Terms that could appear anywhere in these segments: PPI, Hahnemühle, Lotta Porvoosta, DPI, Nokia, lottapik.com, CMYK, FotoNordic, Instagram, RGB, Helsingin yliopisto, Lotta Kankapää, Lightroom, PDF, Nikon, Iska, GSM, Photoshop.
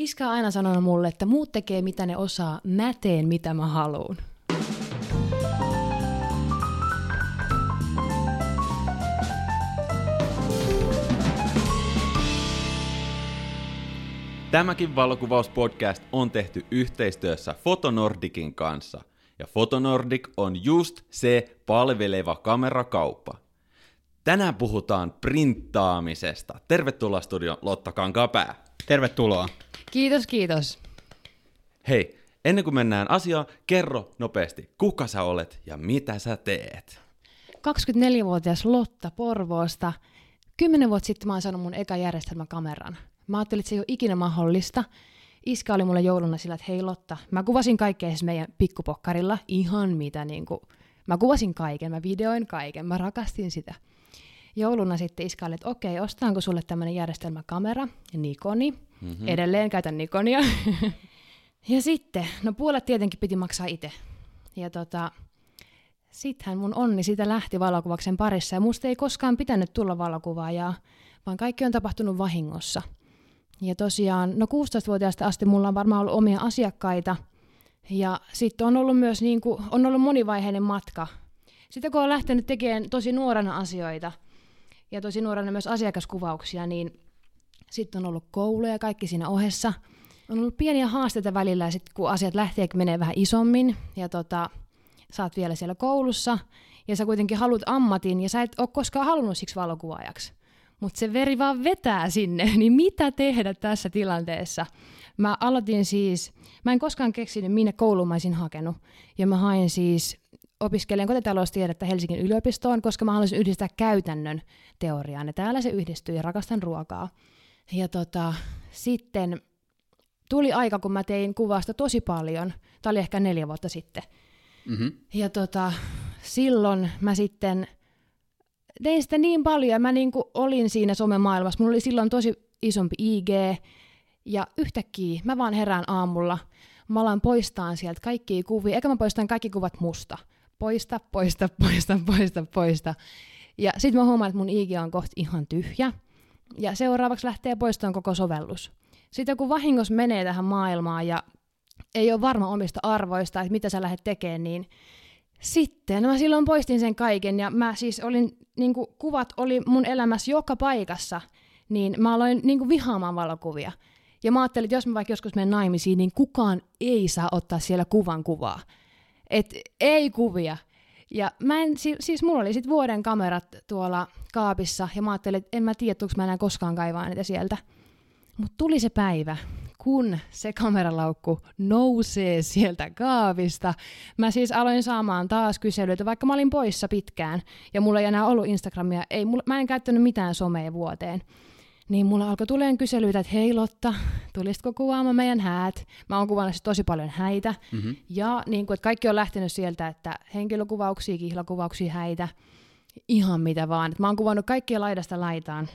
Iska on aina sanonut mulle, että muut tekee mitä ne osaa, mä teen mitä mä haluun. Tämäkin valokuvauspodcast on tehty yhteistyössä FotoNordicin kanssa. Ja FotoNordic on just se palveleva kamerakauppa. Tänään puhutaan printtaamisesta. Tervetuloa studioon, Lotta Kankapää. Tervetuloa. Kiitos, kiitos. Hei, ennen kuin mennään asiaan, kerro nopeasti, kuka sä olet ja mitä sä teet? 24-vuotias Lotta Porvoosta. 10 vuotta sitten mä oon saanut mun ekan järjestelmäkameran. Mä ajattelin, että se ei ole ikinä mahdollista. Iska oli mulle jouluna sillä, että hei Lotta, mä kuvasin kaikkea siis meidän pikkupokkarilla, ihan mitä niinku. Mä kuvasin kaiken, mä videoin kaiken, mä rakastin sitä. Jouluna sitten Iska oli, että okei, ostaanko sulle tämmönen järjestelmäkamera, Nikoni. Mm-hmm. Edelleen käytän Nikonia. Ja sitten, no puolet tietenkin piti maksaa itse. Ja sittenhän mun onni siitä lähti valokuvaksen parissa, ja musta ei koskaan pitänyt tulla valokuvaajaa, vaan kaikki on tapahtunut vahingossa. Ja tosiaan, no 16-vuotiaasta asti mulla on varmaan ollut omia asiakkaita, ja sitten on ollut myös niin kuin, on ollut monivaiheinen matka. Sitten kun on lähtenyt tekemään tosi nuorena asioita, ja tosi nuorena myös asiakaskuvauksia, niin sitten on ollut kouluja kaikki siinä ohessa. On ollut pieniä haasteita välillä, ja sitten kun asiat lähtee, menee vähän isommin, ja sä oot vielä siellä koulussa, ja sä kuitenkin haluat ammatin, ja sä et ole koskaan halunnut siksi valokuvaajaksi. Mutta se veri vaan vetää sinne, niin mitä tehdä tässä tilanteessa? Mä aloitin siis, mä en koskaan keksinyt, minne kouluun mä olisin hakenut. Ja mä hain siis opiskelijan kotitaloustiedettä Helsingin yliopistoon, koska mä haluaisin yhdistää käytännön teoriaan. Ja täällä se yhdistyy ja rakastan ruokaa. Ja sitten tuli aika, kun mä tein kuvasta tosi paljon. Tämä oli ehkä 4 vuotta sitten. Mm-hmm. Ja silloin mä sitten tein sitä niin paljon ja mä niinku olin siinä somemaailmassa. Mulla oli silloin tosi isompi IG ja yhtäkkiä mä vaan herään aamulla. Mä alan poistaa sieltä kaikkia kuvia. Eikä mä poistan kaikki kuvat musta. Poista. Ja sit mä huomaan, että mun IG on kohta ihan tyhjä. Ja seuraavaksi lähtee poistamaan koko sovellus. Sitten kun vahingossa menee tähän maailmaan ja ei ole varma omista arvoista, että mitä sä lähdet tekemään, niin sitten mä silloin poistin sen kaiken ja mä siis olin, niin kuin kuvat oli mun elämässä joka paikassa, niin mä aloin niin kuin vihaamaan valokuvia. Ja mä ajattelin, että jos mä vaikka joskus menen naimisiin, niin kukaan ei saa ottaa siellä kuvaa. Et ei kuvia. Ja mä en, siis mulla oli sit vuoden kamerat tuolla kaapissa ja mä ajattelin, että en mä tiedä, tuliko mä enää koskaan kaivaa niitä sieltä. Mut tuli se päivä, kun se kameralaukku nousee sieltä kaapista. Mä siis aloin saamaan taas kyselyitä, vaikka mä olin poissa pitkään ja mulla ei enää ollut Instagramia. Mä en käyttänyt mitään somea vuoteen. Niin mulla alkoi tulemaan kyselyitä, että hei Lotta, tulisitko kuvaamaan meidän häät? Mä oon kuvannut tosi paljon häitä. Mm-hmm. Ja niin kun, että kaikki on lähtenyt sieltä, että henkilökuvauksia, kihlakuvauksia, häitä, ihan mitä vaan. Et mä oon kuvannut kaikkia laidasta laitaan.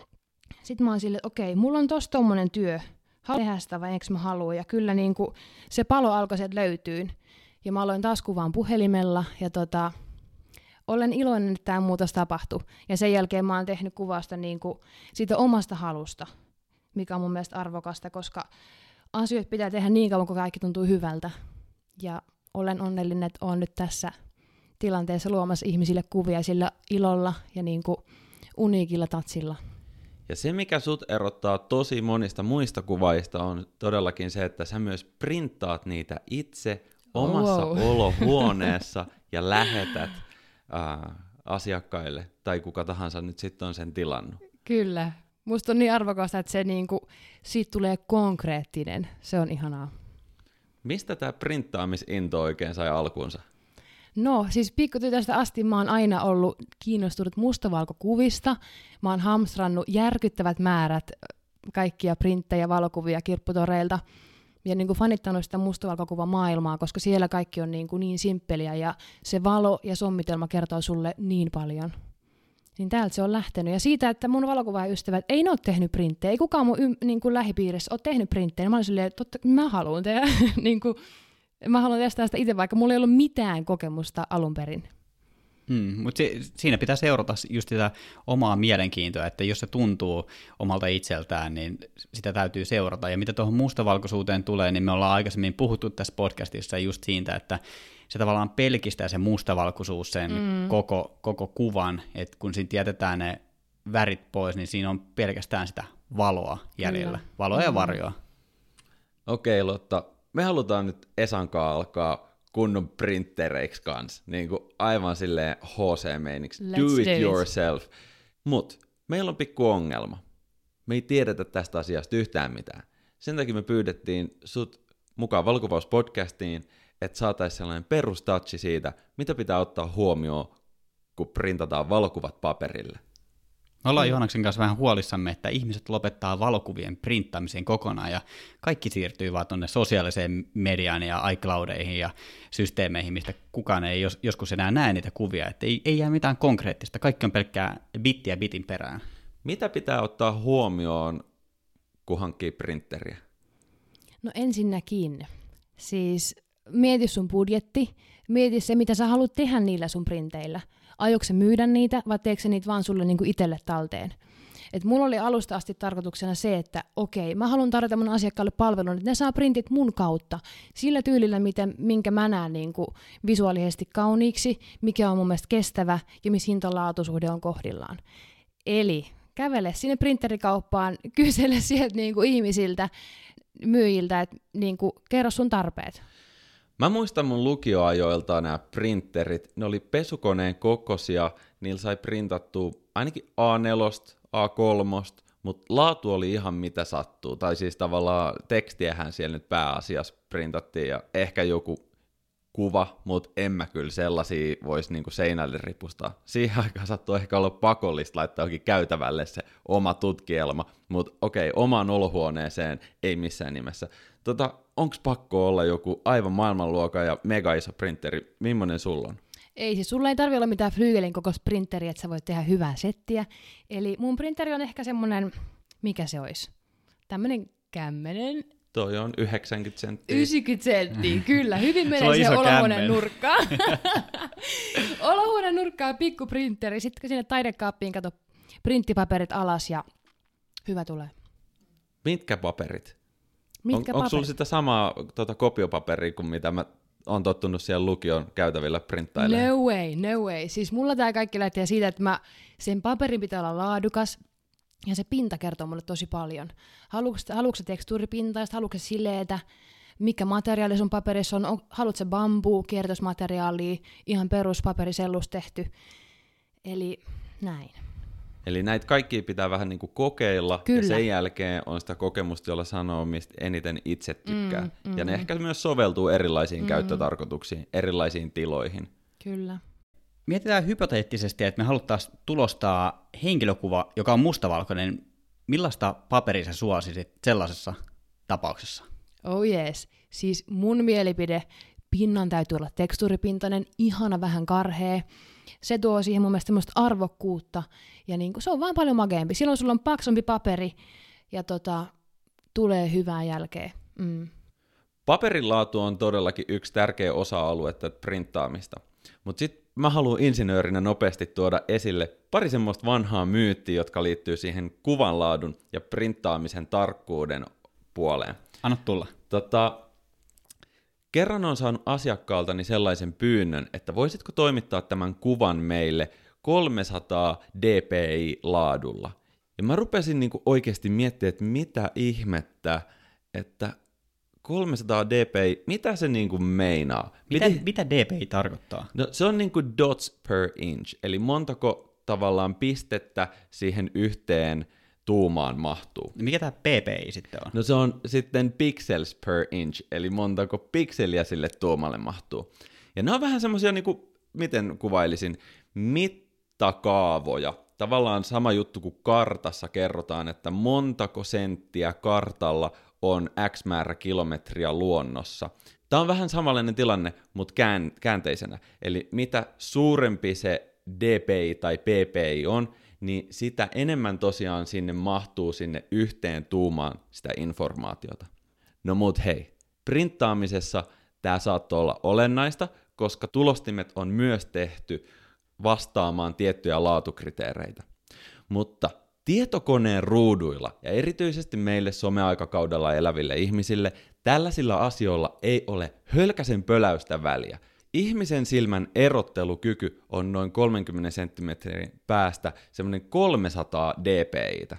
Sitten mä oon silleen, että okei, mulla on tossa tommonen työ. Haluan tehdä sitä vai eikö mä haluu? Ja kyllä niin kun, se palo alkoi sieltä löytyyn. Ja mä aloin taas kuvaan puhelimella ja olen iloinen, että tämä muutos tapahtui. Ja sen jälkeen mä oon tehnyt kuvausta niin kuin siitä omasta halusta, mikä on mun mielestä arvokasta, koska asioita pitää tehdä niin kauan, kun kaikki tuntuu hyvältä. Ja olen onnellinen, että oon nyt tässä tilanteessa luomassa ihmisille kuvia sillä ilolla ja niin kuin uniikilla tatsilla. Ja se, mikä sut erottaa tosi monista muista kuvaajista, on todellakin se, että sä myös printtaat niitä itse omassa olohuoneessa ja lähetät asiakkaille, tai kuka tahansa nyt sitten on sen tilannut. Kyllä. Musta on niin arvokasta, että se niinku, siitä tulee konkreettinen. Se on ihanaa. Mistä tää printtaamisinto oikein sai alkuunsa? No, siis pikkutytöstä asti mä oon aina ollut kiinnostunut mustavalkokuvista. Mä oon hamstrannut järkyttävät määrät kaikkia printtejä, valokuvia kirpputoreilta. Ja niin kuin fanittanut sitä mustavalkokuvamaailmaa, koska siellä kaikki on niin simppeliä ja se valo ja sommitelma kertoo sulle niin paljon. Niin täältä se on lähtenyt. Ja siitä, että mun valokuvaajaystävät ei ne ole tehnyt printtejä, ei kukaan mun lähipiirissä ole tehnyt printtejä. Mä olin silleen, että totta, mä haluan tehdä. Mä haluan testata sitä itse, vaikka mulla ei ollut mitään kokemusta alun perin. Mutta siinä pitää seurata just sitä omaa mielenkiintoa, että jos se tuntuu omalta itseltään, niin sitä täytyy seurata. Ja mitä tuohon mustavalkoisuuteen tulee, niin me ollaan aikaisemmin puhuttu tässä podcastissa just siitä, että se tavallaan pelkistää se mustavalkoisuus sen koko kuvan, että kun siitä jätetään ne värit pois, niin siinä on pelkästään sitä valoa jäljellä, valoa ja varjoa. Okei Lotta, me halutaan nyt Esankaan alkaa kunnon printtereiksi kanssa, niin kuin aivan silleen HC-meiniksi, do it yourself. Mut meillä on pikku ongelma. Me ei tiedetä tästä asiasta yhtään mitään. Sen takia me pyydettiin sut mukaan valokuvauspodcastiin, että saataisiin sellainen perustatsi siitä, mitä pitää ottaa huomioon, kun printataan valokuvat paperille. Me ollaan Johanaksen kanssa vähän huolissamme, että ihmiset lopettaa valokuvien printtaamisen kokonaan ja kaikki siirtyy vaan tuonne sosiaaliseen mediaan ja iCloudeihin ja systeemeihin, mistä kukaan ei joskus enää näe niitä kuvia. Että ei jää mitään konkreettista, kaikki on pelkkää bittiä bitin perään. Mitä pitää ottaa huomioon, kun hankkii printeriä? No ensinnäkin, siis mieti sun budjetti, mieti se mitä sä haluat tehdä niillä sun printeillä. Aiotko myydä niitä vai teekö niitä vaan sulle niinku itselle talteen? Et mulla oli alusta asti tarkoituksena se, että okei, mä haluan tarjota mun asiakkaalle palvelun, että ne saa printit mun kautta. Sillä tyylillä, minkä mä näen niinku visuaalisesti kauniiksi, mikä on mun mielestä kestävä ja missä hinta-laatusuhde on kohdillaan. Eli kävele sinne printerikauppaan, kysele sieltä niinku ihmisiltä, myyjiltä, että niinku, kerro sun tarpeet. Mä muistan mun lukioajoilta nämä printerit, ne oli pesukoneen kokoisia, niillä sai printattua ainakin A4, A3, mutta laatu oli ihan mitä sattuu, tai siis tavallaan tekstiähän siellä nyt pääasiassa printattiin ja ehkä joku kuva, mutta en mä kyllä sellaisia voisi niinku seinälle ripustaa. Siihen aikaan sattui ehkä olla pakollista laittaa jokin käytävälle se oma tutkielma, mutta okei, omaan olohuoneeseen ei missään nimessä. Onko pakko olla joku aivan maailmanluokan ja mega iso printeri? Millainen sulla on? Ei, siis sulla ei tarvitse olla mitään flyygelin kokoista printeriä, että sä voit tehdä hyvää settiä. Eli mun printeri on ehkä semmonen, mikä se olisi? Tämmönen kämmenen. Toi on 90 senttiä. 90 senttiä, kyllä. Hyvin menee siihen olohuoneen nurkkaan. Olohuoneen nurkkaan pikku printeri. Sitten sinne taidekaappiin kato printtipaperit alas ja hyvä tulee. Mitkä paperit? Onko sulla sitä samaa kopiopaperia kuin mitä mä oon tottunut siellä lukion käytävillä printtailemaan? No way. Siis mulla tää kaikki lähtee siitä, että sen paperin pitää olla laadukas ja se pinta kertoo mulle tosi paljon. Haluatko sä tekstuuripintaista, haluatko sä sileetä, mikä materiaali sun paperissa on, haluatko sä bambuu, kierrätysmateriaalia, ihan peruspaperisellusta tehty. Eli näin. Eli näitä kaikkia pitää vähän niin kuin kokeilla, kyllä. Ja sen jälkeen on sitä kokemusta, jolla sanoo, mistä eniten itse tykkää. Ja ne ehkä myös soveltuu erilaisiin käyttötarkoituksiin, erilaisiin tiloihin. Kyllä. Mietitään hypoteettisesti, että me haluttaisiin tulostaa henkilökuva, joka on mustavalkoinen. Millaista paperia sä suosisit sellaisessa tapauksessa? Oh yes. Siis mun mielipide, pinnan täytyy olla tekstuuripintainen, ihana vähän karhea. Se tuo siihen mun mielestä semmoista arvokkuutta, ja niin kuin, se on vaan paljon makeampi. Silloin sulla on paksumpi paperi, ja tulee hyvää jälkeä. Paperin laatu on todellakin yksi tärkeä osa-alue tätä printtaamista. Mutta sitten mä haluan insinöörinä nopeasti tuoda esille pari semmoista vanhaa myyttiä, jotka liittyy siihen kuvanlaadun ja printtaamisen tarkkuuden puoleen. Anna tulla. Kerran on saanut asiakkaaltani sellaisen pyynnön, että voisitko toimittaa tämän kuvan meille 300 dpi-laadulla. Ja mä rupesin niinku oikeasti miettimään, että mitä ihmettä, että 300 dpi, mitä se niinku meinaa? Mitä dpi tarkoittaa? No, se on niinku dots per inch, eli montako tavallaan pistettä siihen yhteen tuumaan mahtuu. Mikä tämä ppi sitten on? No se on sitten pixels per inch, eli montako pikseliä sille tuumalle mahtuu. Ja nämä on vähän semmoisia, niin kuin, miten kuvailisin, mittakaavoja. Tavallaan sama juttu kuin kartassa kerrotaan, että montako senttiä kartalla on x määrä kilometriä luonnossa. Tämä on vähän samanlainen tilanne, mutta käänteisenä. Eli mitä suurempi se dpi tai ppi on, niin sitä enemmän tosiaan sinne mahtuu sinne yhteen tuumaan sitä informaatiota. No mut hei, printtaamisessa tämä saattoi olla olennaista, koska tulostimet on myös tehty vastaamaan tiettyjä laatukriteereitä. Mutta tietokoneen ruuduilla ja erityisesti meille someaikakaudella eläville ihmisille tällaisilla asioilla ei ole hölkäsen pöläystä väliä. Ihmisen silmän erottelukyky on noin 30 senttimetrin päästä semmoinen 300 dpi:tä.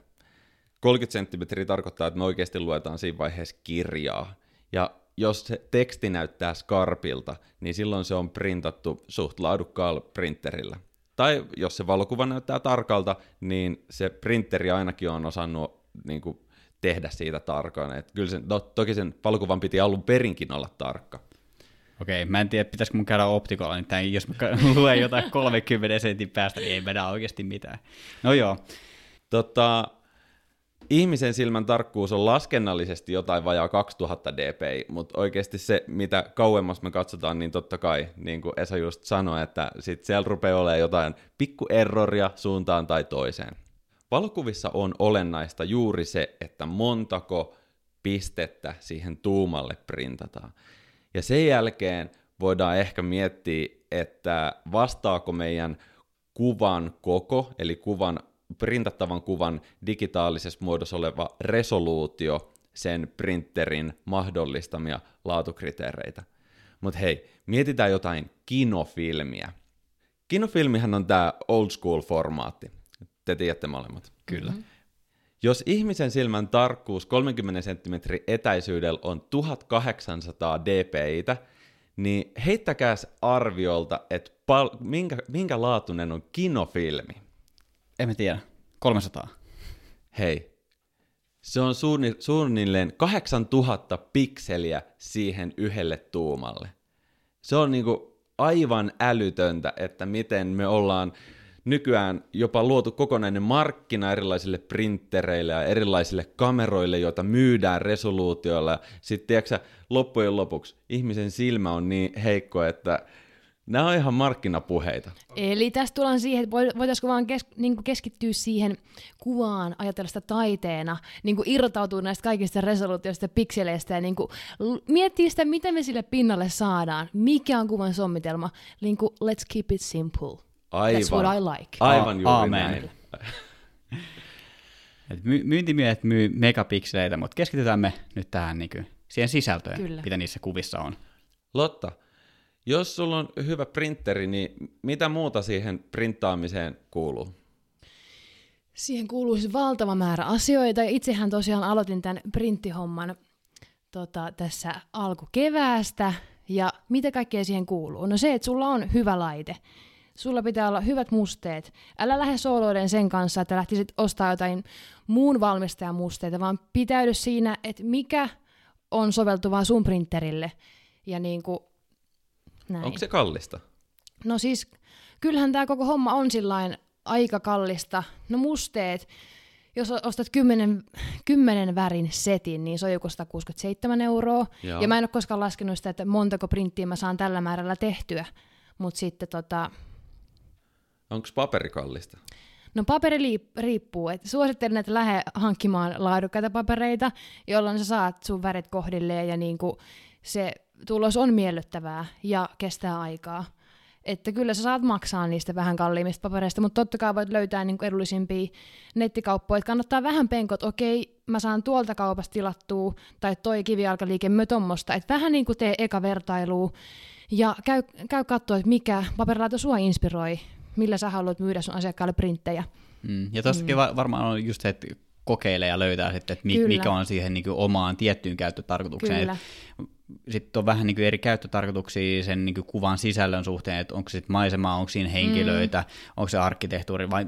30 senttimetriä tarkoittaa, että me oikeasti luetaan siinä vaiheessa kirjaa. Ja jos se teksti näyttää skarpilta, niin silloin se on printattu suht laadukkaalla printerillä. Tai jos se valokuva näyttää tarkalta, niin se printeri ainakin on osannut niin kuin, tehdä siitä tarkan. Et kyllä toki sen valokuvan piti alun perinkin olla tarkka. Okei, mä en tiedä, pitäisikö mun käydä optikolla, niin tämän, jos mä luen jotain 30 sentin päästä, niin ei vedä oikeasti mitään. No joo. Ihmisen silmän tarkkuus on laskennallisesti jotain vajaa 2000 dpi, mutta oikeasti se, mitä kauemmas me katsotaan, niin totta kai, niin kuin Esa just sanoi, että sit siellä rupeaa olemaan jotain pikkuerroria suuntaan tai toiseen. Valokuvissa on olennaista juuri se, että montako pistettä siihen tuumalle printataan. Ja sen jälkeen voidaan ehkä miettiä, että vastaako meidän kuvan koko, eli printattavan kuvan digitaalisessa muodossa oleva resoluutio sen printerin mahdollistamia laatukriteereitä. Mutta hei, mietitään jotain kinofilmiä. Kinofilmihän on tämä old school -formaatti. Te tiedätte molemmat. Kyllä. Mm-hmm. Jos ihmisen silmän tarkkuus 30 senttimetrin etäisyydellä on 1800 dpi:tä, niin heittäkääs arviolta, että minkä laatuinen on kinofilmi. En mä tiedä. 300. Hei. Se on suunnilleen 8000 pikseliä siihen yhdelle tuumalle. Se on niinku aivan älytöntä, että miten me ollaan nykyään jopa luotu kokonainen markkina erilaisille printtereille ja erilaisille kameroille, joita myydään resoluutioilla. Sitten tiedätkö, loppujen lopuksi ihmisen silmä on niin heikko, että nämä on ihan markkinapuheita. Eli tässä tullaan siihen, että voitaisiinko vaan keskittyä siihen kuvaan, ajatella sitä taiteena, niin kuin irtautua näistä kaikista resoluutioista ja pikseleistä ja niin kuin miettiä sitä, mitä me sille pinnalle saadaan, mikä on kuvan sommitelma. Niin kuin, let's keep it simple. Aivan. That's what I like. Aivan juuri näin. Myyntimiehet myy megapikseleitä, mutta keskitytään me nyt tähän niin kuin, siihen sisältöön, kyllä, mitä niissä kuvissa on. Lotta, jos sulla on hyvä printeri, niin mitä muuta siihen printtaamiseen kuuluu? Siihen kuuluu siis valtava määrä asioita. Itsehän tosiaan aloitin tämän printtihomman tässä alkukeväästä. Ja mitä kaikkea siihen kuuluu? No se, että sulla on hyvä laite. Sulla pitää olla hyvät musteet. Älä lähde sooloiden sen kanssa, että lähtisit ostamaan jotain muun valmistajan musteita, vaan pitäydy siinä, että mikä on soveltuvaa sun printerille. Ja niin kuin näin. Onko se kallista? No siis, kyllähän tämä koko homma on sillain aika kallista. No musteet, jos ostat 10 värin setin, niin se on joku 167 €. Joo. Ja mä en ole koskaan laskenut sitä, että montako printtiä mä saan tällä määrällä tehtyä. Mut sitten onko paperi kallista? No paperi riippuu. Et suosittelen, että lähde hankkimaan laadukkaita papereita, jolloin sä saat sun värit kohdilleen ja niinku se tulos on miellyttävää ja kestää aikaa. Että kyllä sä saat maksaa niistä vähän kalliimmista papereista, mutta totta kai voit löytää niinku edullisimpia nettikauppoja. Et kannattaa vähän penkot, okei, mä saan tuolta kaupasta tilattua, tai toi kivijalkaliike myö tommosta. Et vähän niinku tee eka vertailua ja käy katsoa, että mikä paperilaito sua inspiroi, millä sä haluat myydä sun asiakkaalle printtejä. Ja tuostakin varmaan on just se, että kokeilee ja löytää sitten, että mikä on siihen niin kuin omaan tiettyyn käyttötarkoitukseen. Sitten on vähän niin kuin eri käyttötarkoituksia sen niin kuin kuvan sisällön suhteen, että onko se sitten maisemaa, onko siinä henkilöitä, onko se arkkitehtuuri vai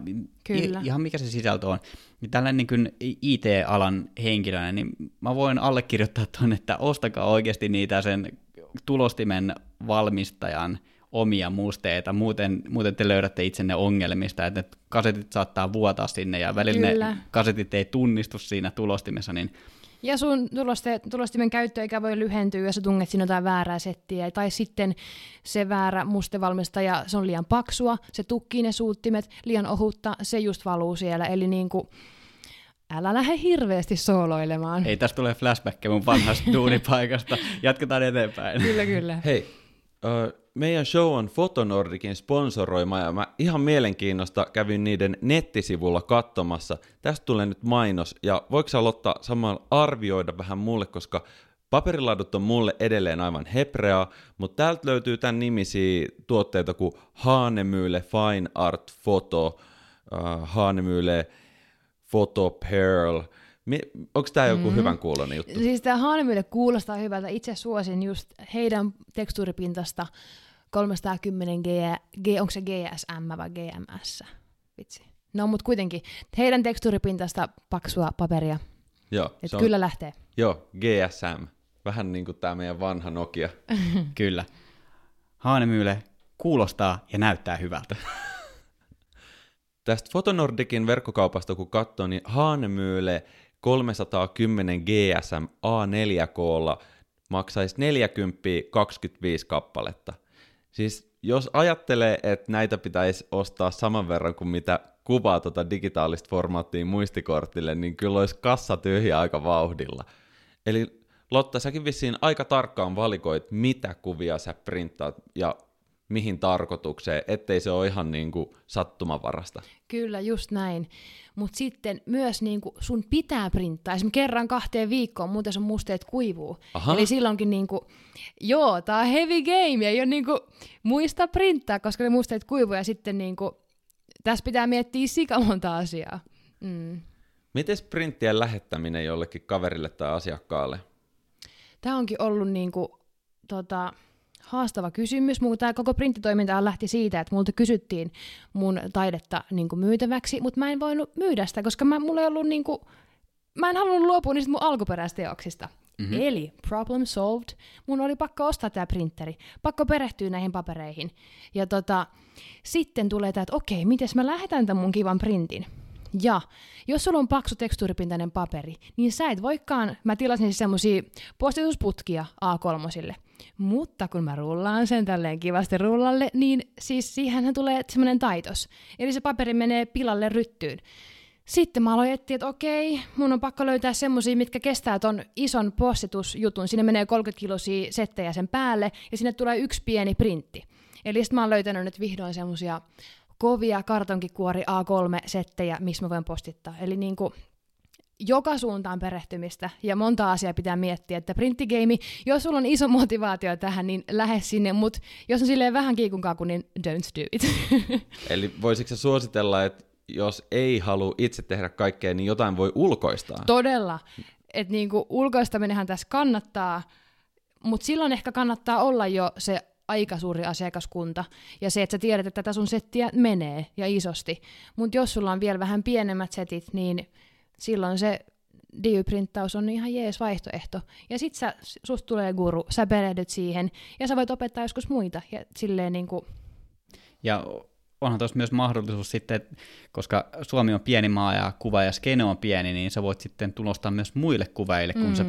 ihan mikä se sisältö on. Niin tällainen niin kuin IT-alan henkilönä, niin mä voin allekirjoittaa tuon, että ostakaa oikeasti niitä sen tulostimen valmistajan omia musteita, muuten te löydätte itsenne ongelmista, että ne kasetit saattaa vuotaa sinne ja välillä ne kasetit ei tunnistu siinä tulostimessa. Niin ja sun tulostimen käyttöikä voi lyhentyä, jos sä tunget siinä jotain väärää settiä, tai sitten se väärä mustevalmistaja, se on liian paksua, se tukkii ne suuttimet, liian ohutta, se just valuu siellä, eli niinku älä lähde hirveästi sooloilemaan. Ei, tästä tulee flashbackia mun vanhasta duunipaikasta, jatketaan eteenpäin. Kyllä. Hei, Meidän show on FotoNordicin sponsoroima ja mä ihan mielenkiinnosta kävin niiden nettisivulla katsomassa. Tästä tulee nyt mainos ja voiko sä Lotta samalla arvioida vähän mulle, koska paperilaadut on mulle edelleen aivan hepreaa, mutta täältä löytyy tämän nimisiä tuotteita kuin Hahnemühle Fine Art Photo, Hahnemühle Photo Pearl. Onko tämä joku hyvän kuuloinen juttu? Siis tämä Hahnemühle kuulostaa hyvältä. Itse suosin just heidän tekstuuripintasta 310 onko se GSM vai GMS? Vitsi. No mutta kuitenkin heidän tekstuuripintasta paksua paperia. Joo, et kyllä on, lähtee. Joo, GSM. Vähän niin kuin tämä meidän vanha Nokia. Kyllä. Hahnemühle kuulostaa ja näyttää hyvältä. Tästä FotoNordicin verkkokaupasta kun katsoo, niin Hahnemühle 310 GSM A4K:lla maksaisi 40,25 kappaletta. Siis jos ajattelee, että näitä pitäisi ostaa saman verran kuin mitä kuvaa tuota digitaalista formaattia muistikortille, niin kyllä olisi kassa tyhjä aika vauhdilla. Eli Lotta, säkin vissiin aika tarkkaan valikoit, mitä kuvia sä printtaat ja mihin tarkoitukseen, ettei se ole ihan niinku sattumavarasta. Kyllä, just näin. Mutta sitten myös niinku sun pitää printtaa esimerkiksi kerran 2 viikkoon, muuten sun musteet kuivuu. Aha. Eli silloinkin niinku, joo, tää on heavy game, ei ole niinku muista printtaa, koska ne musteet kuivuu ja sitten niinku, tässä pitää miettiä sikamonta asiaa. Mm. Mites printtien lähettäminen jollekin kaverille tai asiakkaalle? Tämä onkin ollut niinku haastava kysymys. Tämä koko printtitoiminta lähti siitä, että multa kysyttiin mun taidetta niin kuin myytäväksi, mutta mä en voinut myydä sitä, koska mä en halunnut luopua niistä mun alkuperäisteoksista. Mm-hmm. Eli problem solved. Mun oli pakko ostaa tämä printeri, pakko perehtyä näihin papereihin. Ja sitten tulee tämä, että okei, miten mä lähetän tämän mun kivan printin? Ja jos sulla on paksu tekstuuripintainen paperi, niin sä et voikaan, mä tilasin siis semmosia postitusputkia A3, mutta kun mä rullaan sen tälleen kivasti rullalle, niin siis siihenhän tulee semmoinen taitos. Eli se paperi menee pilalle ryttyyn. Sitten mä aloin etsiä, että okei, mun on pakko löytää semmosia, mitkä kestää ton ison postitusjutun. Sinne menee 30-kiloisia settejä sen päälle ja sinne tulee yksi pieni printti. Eli sit mä oon löytänyt nyt vihdoin semmosia kovia kartonkikuori A3-settejä, missä mä voin postittaa. Eli niin kuin joka suuntaan perehtymistä ja monta asiaa pitää miettiä, että printtigeimi, jos sulla on iso motivaatio tähän, niin lähde sinne, mutta jos on silleen vähän kiikunkaaku, niin don't do it. Eli voisitko suositella, että jos ei halua itse tehdä kaikkea, niin jotain voi ulkoistaa? Todella. Että niin kuin ulkoistaminenhan tässä kannattaa, mutta silloin ehkä kannattaa olla jo se aika suuri asiakaskunta, ja se, että sä tiedät, että tätä sun settiä menee, ja isosti. Mutta jos sulla on vielä vähän pienemmät setit, niin silloin se diy-printtaus on ihan jees vaihtoehto. Ja sit susta tulee guru, sä perehdyt siihen, ja sä voit opettaa joskus muita. Ja silleen niinku ja onhan tuossa myös mahdollisuus sitten, koska Suomi on pieni maa, ja kuva ja skene on pieni, niin sä voit sitten tulostaa myös muille kuvaille, kun sä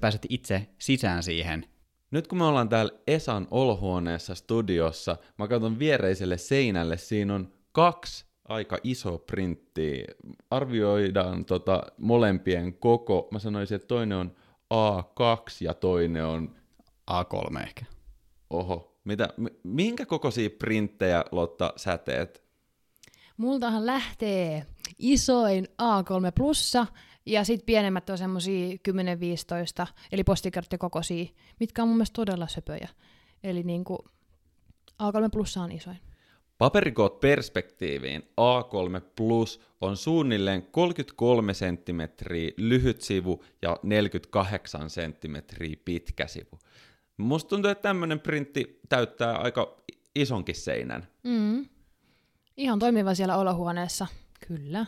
pääset itse sisään siihen. Nyt kun me ollaan täällä Esan olohuoneessa studiossa, mä katson viereiselle seinälle, siinä on 2 aika iso printtiä. Arvioidaan molempien koko. Mä sanoisin, että toinen on A2 ja toinen on A3 ehkä. Oho, minkä kokoisia printtejä, Lotta, sä teet? Multahan lähtee isoin A3 plussa. Ja sitten pienemmät on semmosia 10-15, eli postikarttikokoisia, mitkä on mun mielestä todella söpöjä. Eli niinku A3 plussa on isoin. Paperikoot perspektiiviin A3 plus on suunnilleen 33 senttimetriä lyhyt sivu ja 48 senttimetriä pitkä sivu. Musta tuntuu, että tämmönen printti täyttää aika isonkin seinän. Ihan toimiva siellä olohuoneessa, kyllä.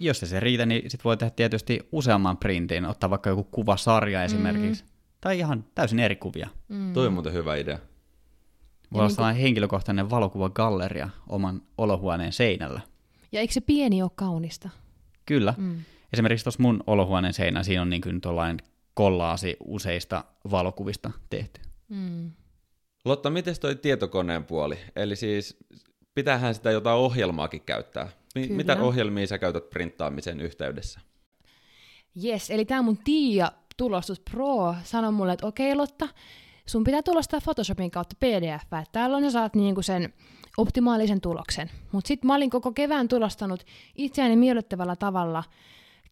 Jos se riitä, niin sit voi tehdä tietysti useamman printin, ottaa vaikka joku kuvasarja esimerkiksi. Tai ihan täysin eri kuvia. Toi on muuten hyvä idea. Voi olla sellainen henkilökohtainen valokuvagalleria oman olohuoneen seinällä. Ja eikö se pieni ole kaunista? Kyllä. Esimerkiksi tuossa mun olohuoneen seinä, siinä on niin kuin tuollainen kollaasi useista valokuvista tehty. Lotta, mites toi tietokoneen puoli? Eli siis pitäähän sitä jotain ohjelmaakin käyttää. Mitä ohjelmia sä käytät printtaamisen yhteydessä? Yes, eli tää mun Tiia Tulostus Pro sanoi mulle, että okei Lotta, sun pitää tulla sitä Photoshopin kautta PDF-ää, että tällöin saat niinku sen optimaalisen tuloksen. Mutta sitten mä olin koko kevään tulostanut itseäni miellyttävällä tavalla,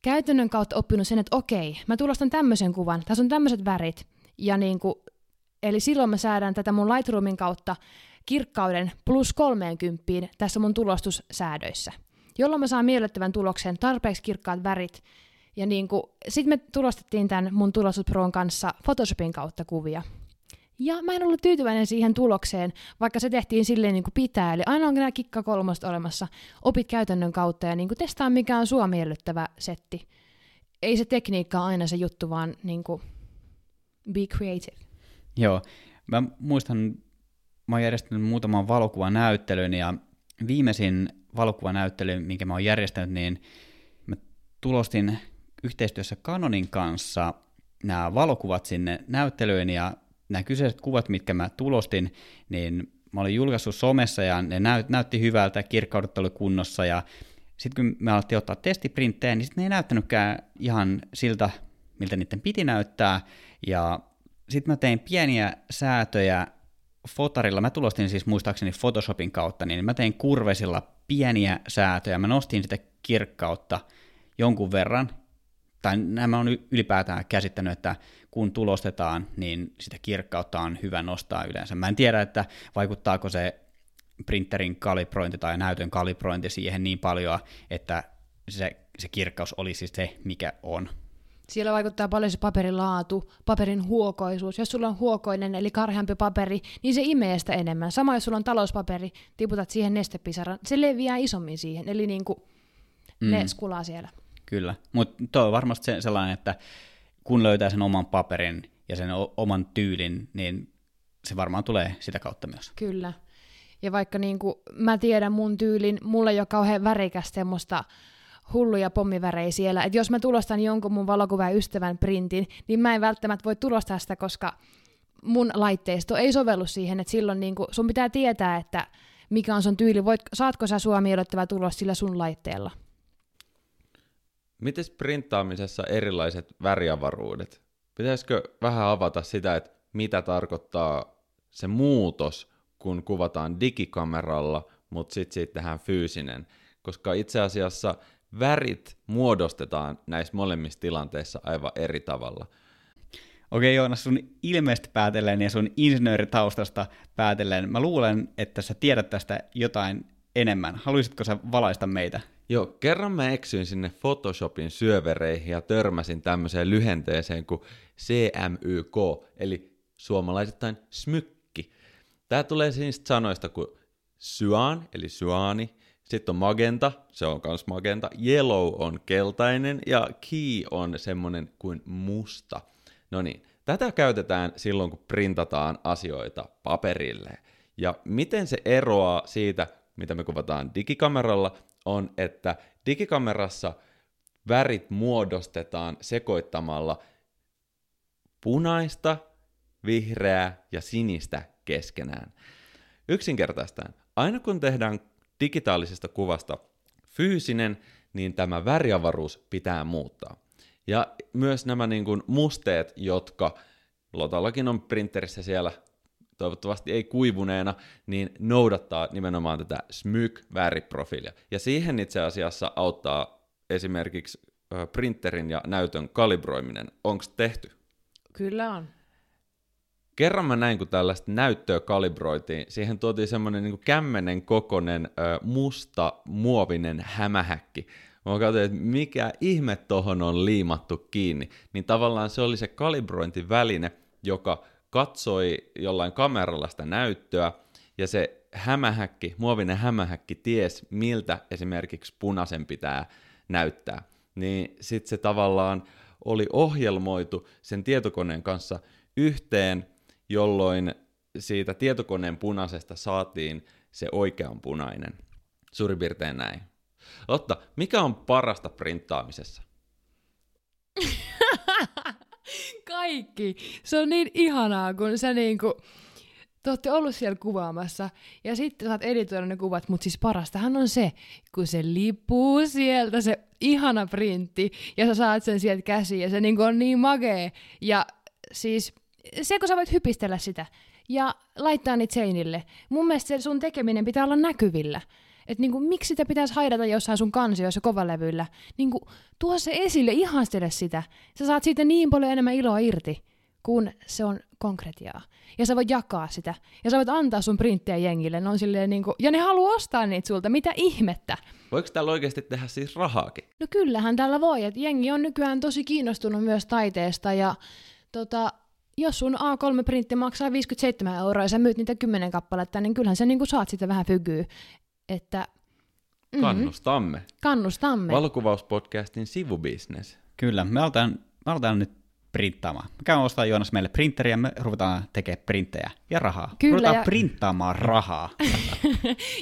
käytännön kautta oppinut sen, että okei, mä tulostan tämmöisen kuvan, tässä on tämmöiset värit, ja niinku, eli silloin mä säädän tätä mun Lightroomin kautta kirkkauden plus 30 tässä mun tulostussäädöissä, jolloin mä saan miellyttävän tuloksen, tarpeeksi kirkkaat värit, ja niinku, sit me tulostettiin tämän mun tulostusproon kanssa Photoshopin kautta kuvia. Ja mä en ollut tyytyväinen siihen tulokseen, vaikka se tehtiin silleen niin kuin pitää. Eli aina on nämä kikkakolmoset olemassa, opit käytännön kautta ja niin kuin testaa mikä on sua miellyttävä setti. Ei se tekniikka aina se juttu, vaan niin kuin be creative. Joo, mä muistan, mä oon järjestänyt muutaman valokuvanäyttelyn ja viimeisin valokuvanäyttely, minkä mä oon järjestänyt, niin mä tulostin yhteistyössä Canonin kanssa nämä valokuvat sinne näyttelyyn ja nämä kyseiset kuvat, mitkä mä tulostin, niin mä olin julkaissut somessa ja ne näytti hyvältä, kirkkaudet oli kunnossa ja sitten kun me alettiin ottaa testiprinttejä, niin sitten ne ei näyttänytkään ihan siltä, miltä niiden piti näyttää ja sitten mä tein pieniä säätöjä fotarilla, mä tulostin siis muistaakseni Photoshopin kautta, niin mä tein kurvesilla pieniä säätöjä, mä nostin sitä kirkkautta jonkun verran. Tai nämä on ylipäätään käsittänyt, että kun tulostetaan, niin sitä kirkkautta on hyvä nostaa yleensä. Mä en tiedä, että vaikuttaako se printerin kalibrointi tai näytön kalibrointi siihen niin paljon, että se kirkkaus olisi se, mikä on. Siellä vaikuttaa paljon se paperin laatu, paperin huokoisuus. Jos sulla on huokoinen, eli karheampi paperi, niin se imee sitä enemmän. Sama, jos sulla on talouspaperi, tiputat siihen nestepisaran, se leviää isommin siihen, eli niin kuin ne skulaa siellä. Kyllä, mutta tuo on varmasti sellainen, että kun löytää sen oman paperin ja sen oman tyylin, niin se varmaan tulee sitä kautta myös. Kyllä, ja vaikka niin kuin mä tiedän mun tyylin, mulla ei ole kauhean värikäs semmoista hulluja pommivärejä siellä, että jos mä tulostan jonkun mun valokuvan ystävän printin, niin mä en välttämättä voi tulostaa sitä, koska mun laitteisto ei sovellu siihen, että silloin niin kuin sun pitää tietää, että mikä on sun tyyli, saatko sä sua miellyttävä tulos sillä sun laitteella. Mites printtaamisessa erilaiset väriavaruudet? Pitäisikö vähän avata sitä, että mitä tarkoittaa se muutos, kun kuvataan digikameralla, mutta sitten siitä tehdään fyysinen? Koska itse asiassa värit muodostetaan näissä molemmissa tilanteissa aivan eri tavalla. Okei Joonas, sun ilmeistä päätellen ja sun insinööritaustasta päätellen, mä luulen, että sä tiedät tästä jotain enemmän. Haluaisitko sä valaista meitä? Joo, kerran mä eksyin sinne Photoshopin syövereihin ja törmäsin tämmöiseen lyhenteeseen kuin CMYK, eli suomalaisittain smykki. Tää tulee siis sanoista kuin cyan, eli cyaani, sitten on magenta, se on kans magenta, yellow on keltainen ja key on semmonen kuin musta. No niin, tätä käytetään silloin kun printataan asioita paperille. Ja miten se eroaa siitä, mitä me kuvataan digikameralla, on, että digikamerassa värit muodostetaan sekoittamalla punaista, vihreää ja sinistä keskenään. Yksinkertaistaan, aina kun tehdään digitaalisesta kuvasta fyysinen, niin tämä väriavaruus pitää muuttaa. Ja myös nämä niin kuin musteet, jotka Lotallakin on printerissä siellä, toivottavasti ei kuivuneena, niin noudattaa nimenomaan tätä SMYK-väriprofiilia. Ja siihen itse asiassa auttaa esimerkiksi printerin ja näytön kalibroiminen. Onko tehty? Kyllä on. Kerran mä näin, kun tällaista näyttöä kalibroitiin, siihen tuotiin semmoinen niin kuin kämmenen kokoinen musta muovinen hämähäkki. Mä katsoin, että mikä ihme tohon on liimattu kiinni. Niin tavallaan se oli se kalibrointiväline, joka katsoi jollain kameralla sitä näyttöä, ja se hämähäkki, muovinen hämähäkki ties, miltä esimerkiksi punaisen pitää näyttää. Niin sitten se tavallaan oli ohjelmoitu sen tietokoneen kanssa yhteen, jolloin siitä tietokoneen punaisesta saatiin se oikean punainen. Suurin piirtein näin. Lotta, mikä on parasta printtaamisessa? Kaikki. Se on niin ihanaa, kun sä niinku, te ootte ollut siellä kuvaamassa ja sitten saat editoida ne kuvat, mutta siis parastahan on se, kun se lipuu sieltä, se ihana printti ja sä saat sen sieltä käsiin ja se niinku on niin magee ja siis se, kun sä voit hypistellä sitä ja laittaa niitä seinille. Mun mielestä se sun tekeminen pitää olla näkyvillä. Että niinku, miksi sitä pitäisi haidata jossain sun kansioissa kovalevyllä? Niinku, tuo se esille, ihastele sitä. Sä saat siitä niin paljon enemmän iloa irti, kun se on konkretiaa. Ja sä voit jakaa sitä. Ja sä voit antaa sun printtejä jengille. Ne on silleen niinku, ja ne haluaa ostaa niitä sulta. Mitä ihmettä? Voiko täällä oikeasti tehdä siis rahaakin? No kyllähän täällä voi. Et jengi on nykyään tosi kiinnostunut myös taiteesta. Ja jos sun A3-printti maksaa 57 € ja sä myyt niitä 10 kappaletta, niin kyllähän sä niinku saat sitä vähän fygyä. Että, kannustamme. Kannustamme. Valokuvauspodcastin sivubisnes. Kyllä, me aletaan nyt printtaamaan. Me käydään ostamaan Joonas meille printeriä, me ruvetaan tekemään printtejä ja rahaa. Kyllä, ruvetaan printtaamaan rahaa.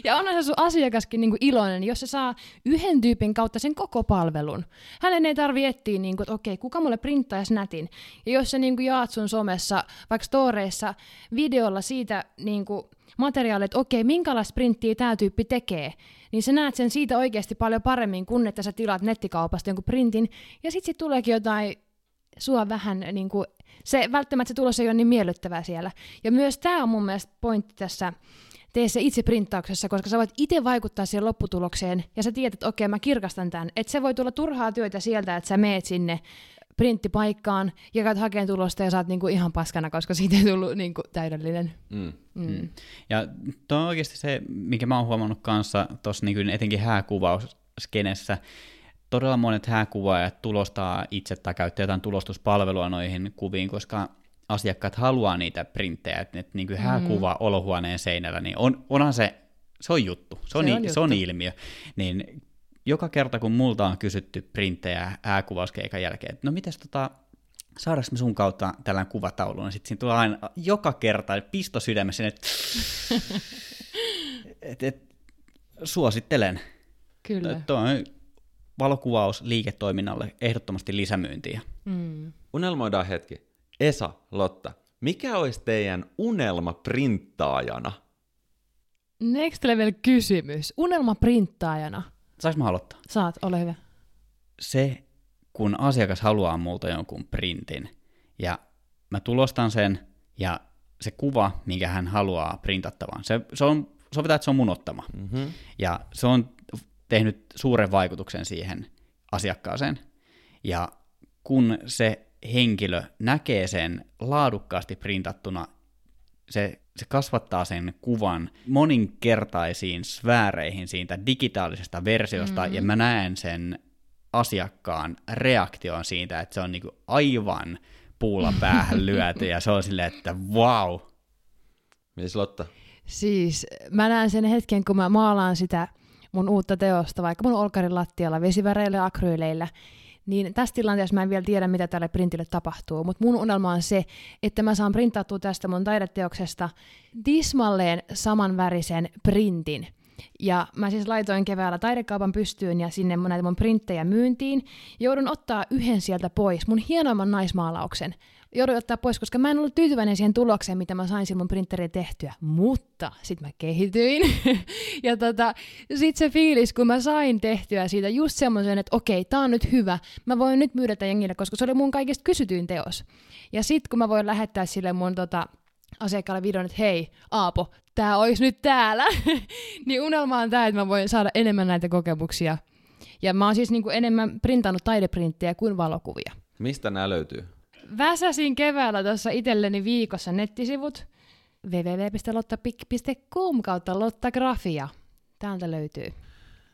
Ja onhan se sun asiakaskin niinku iloinen, jos se saa yhden tyypin kautta sen koko palvelun. Hänen ei tarvitse etsiä, niinku, että okei, kuka mulle printtaisi nätin. Ja jos sä niinku jaat sun somessa, vaikka storeissa, videolla siitä niinku materiaali, että okei, minkälaista printtiä tämä tyyppi tekee, niin sä näet sen siitä oikeasti paljon paremmin kuin, että sä tilaat nettikaupasta jonkun printin, ja sit tuleekin jotain sua vähän, niin kuin, se välttämättä se tulos ei ole niin miellyttävää siellä. Ja myös tämä on mun mielestä pointti tässä, tee se itse printtauksessa, koska sä voit itse vaikuttaa siihen lopputulokseen, ja sä tiedät, että okei, mä kirkastan tämän, että se voi tulla turhaa työtä sieltä, että sä meet sinne printtipaikkaan ja käyt hakeen tulosta ja saat niinku ihan paskana, koska siitä ei tullut niinku täydellinen. Ja tuo on oikeasti se, minkä mä oon huomannut kanssa tuossa niinku etenkin hääkuvausskenessä. Todella monet hääkuvaajat tulostaa itse tai käyttää jotain tulostuspalvelua noihin kuviin, koska asiakkaat haluaa niitä printtejä. Et niinku hääkuva olohuoneen seinällä, niin onhan se on juttu, se on ilmiö. Niin joka kerta, kun multa on kysytty printtejä hääkuvauskeikan jälkeen, että no mitäs saadaanko me sun kautta tällään kuvatauluun, niin sitten siinä tulee aina joka kerta pisto sydämessä, että suosittelen. Kyllä. Tuo on valokuvaus liiketoiminnalle ehdottomasti lisämyyntiä. Unelmoidaan hetki. Esa, Lotta, mikä olisi teidän unelma printtaajana? Next level kysymys. Unelma printtaajana. Saanko mä aloittaa? Saat, ole hyvä. Se, kun asiakas haluaa multa jonkun printin, ja mä tulostan sen, ja se kuva, minkä hän haluaa printattavan, se on, sovitaan, että se on mun ottama. Ja se on tehnyt suuren vaikutuksen siihen asiakkaaseen. Ja kun se henkilö näkee sen laadukkaasti printattuna, se kasvattaa sen kuvan moninkertaisiin sfääreihin siitä digitaalisesta versiosta, ja mä näen sen asiakkaan reaktion siitä, että se on niinku aivan puulla päähän lyöty, ja se on silleen, että wow. Mites Lotta? Siis mä näen sen hetken, kun mä maalaan sitä mun uutta teosta, vaikka mun olkarin lattialla, vesiväreillä ja akryyleillä, niin tässä tilanteessa mä en vielä tiedä, mitä tälle printille tapahtuu, mutta mun unelma on se, että mä saan printattua tästä mun taideteoksesta tismalleen samanvärisen printin. Ja mä siis laitoin keväällä taidekaupan pystyyn ja sinne näitä mun printtejä myyntiin. Joudun ottaa yhden sieltä pois, mun hienoimman naismaalauksen. Joudun ottaa pois, koska mä en ollut tyytyväinen siihen tulokseen, mitä mä sain silloin printteriin tehtyä. Mutta sit mä kehityin. Ja sit se fiilis, kun mä sain tehtyä siitä just semmoisen, että okei, tää on nyt hyvä. Mä voin nyt myydä tämän jengille, koska se oli mun kaikista kysytyin teos. Ja sit kun mä voin lähettää sille mun asiakkaalle videon, että hei, Aapo, tää ois nyt täällä. Niin unelma on tää, että mä voin saada enemmän näitä kokemuksia. Ja mä oon siis niinku enemmän printannut taideprinttejä kuin valokuvia. Mistä nää löytyy? Väsäsin keväällä tuossa itselleni viikossa nettisivut www.lottapik.com kautta lottagrafia. Täältä löytyy.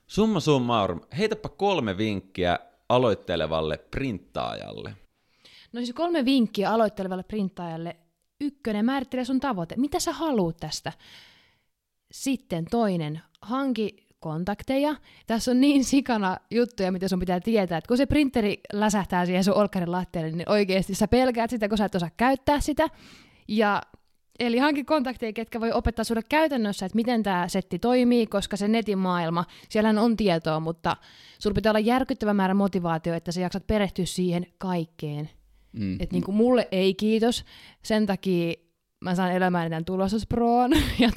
Summa summarum, heitäpä 3 vinkkiä aloittelevalle printtaajalle. No siis 3 vinkkiä aloittelevalle printtaajalle. 1, määrittele sun tavoite. Mitä sä haluut tästä? Sitten 2, hanki kontakteja. Tässä on niin sikana juttuja, mitä sun pitää tietää, että kun se printeri läsähtää siihen sun olkarin lattialle, niin oikeasti sä pelkäät sitä, kun sä et osaa käyttää sitä. Eli hanki kontakteja, ketkä voi opettaa sulle käytännössä, että miten tämä setti toimii, koska se netin maailma, siellähän on tietoa, mutta sulla pitää olla järkyttävä määrä motivaatio, että sä jaksat perehtyä siihen kaikkeen. Että niin kuin mulle ei kiitos, sen takia mä saan elämään tämän tulostusproon. Ja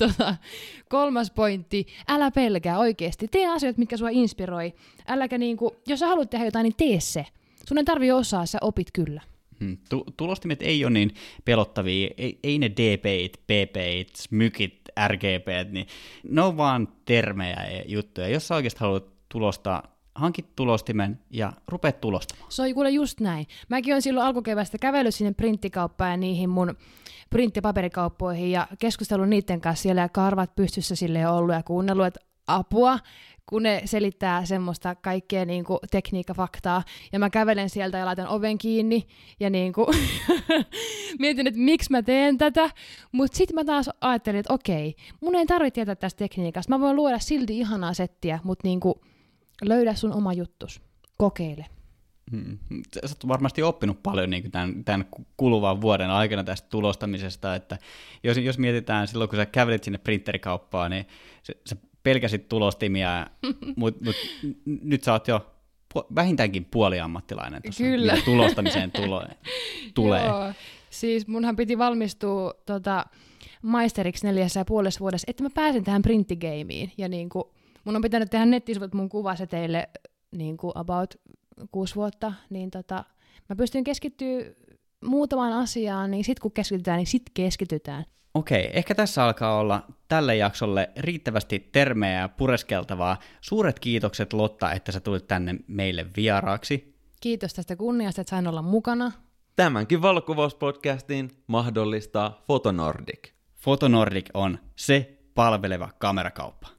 3. pointti, älä pelkää oikeasti, tee asioita, mitkä sua inspiroi. Äläkä jos sä haluat tehdä jotain, niin tee se. Sun ei tarvitse osaa, sä opit kyllä. Tulostimet ei ole niin pelottavia, ei ne DPit, PPit, SMYKit, RGBt, niin ne on vaan termejä ja juttuja. Jos sä oikeasti haluat tulostaa, hankit tulostimen ja rupeat tulostamaan. Se on kuule just näin. Mäkin olen silloin alkukevästä kävellyt sinne printtikauppaan ja niihin mun printtipaperikauppoihin ja keskustellut niiden kanssa siellä ja karvat pystyssä silleen ollut ja kuunnellut, että apua, kun ne selittää semmoista kaikkea niinku tekniikka-faktaa, ja mä kävelen sieltä ja laitan oven kiinni, ja niinku mietin, että miksi mä teen tätä, mutta sitten mä taas ajattelin, että okei, mun ei tarvitse tietää tästä tekniikasta, mä voin luoda silti ihanaa settiä, mutta niinku, löydä sun oma juttus, kokeile. Sä oot varmasti oppinut paljon niin tämän kuluvan vuoden aikana tästä tulostamisesta, että jos mietitään silloin, kun sä kävelit sinne printerikauppaan, niin sä pelkäsit tulostimia, mutta nyt sä oot jo vähintäänkin puoliammattilainen tuossa, mitä tulostamiseen tulee. Joo. Siis munhan piti valmistua maisteriksi 4,5 vuodessa, että mä pääsen tähän printtigeimiin. Ja niinku, mun on pitänyt tehdä nettisivut mun kuvaseteille niinku about 6 vuotta, niin mä pystyn keskittyä muutamaan asiaan, niin sit kun keskitytään, niin sit keskitytään. Okei, ehkä tässä alkaa olla tälle jaksolle riittävästi termejä ja pureskeltavaa. Suuret kiitokset Lotta, että sä tulit tänne meille vieraaksi. Kiitos tästä kunniasta, että sain olla mukana. Tämänkin valokuvauspodcastin mahdollistaa FotoNordic. FotoNordic on se palveleva kamerakauppa.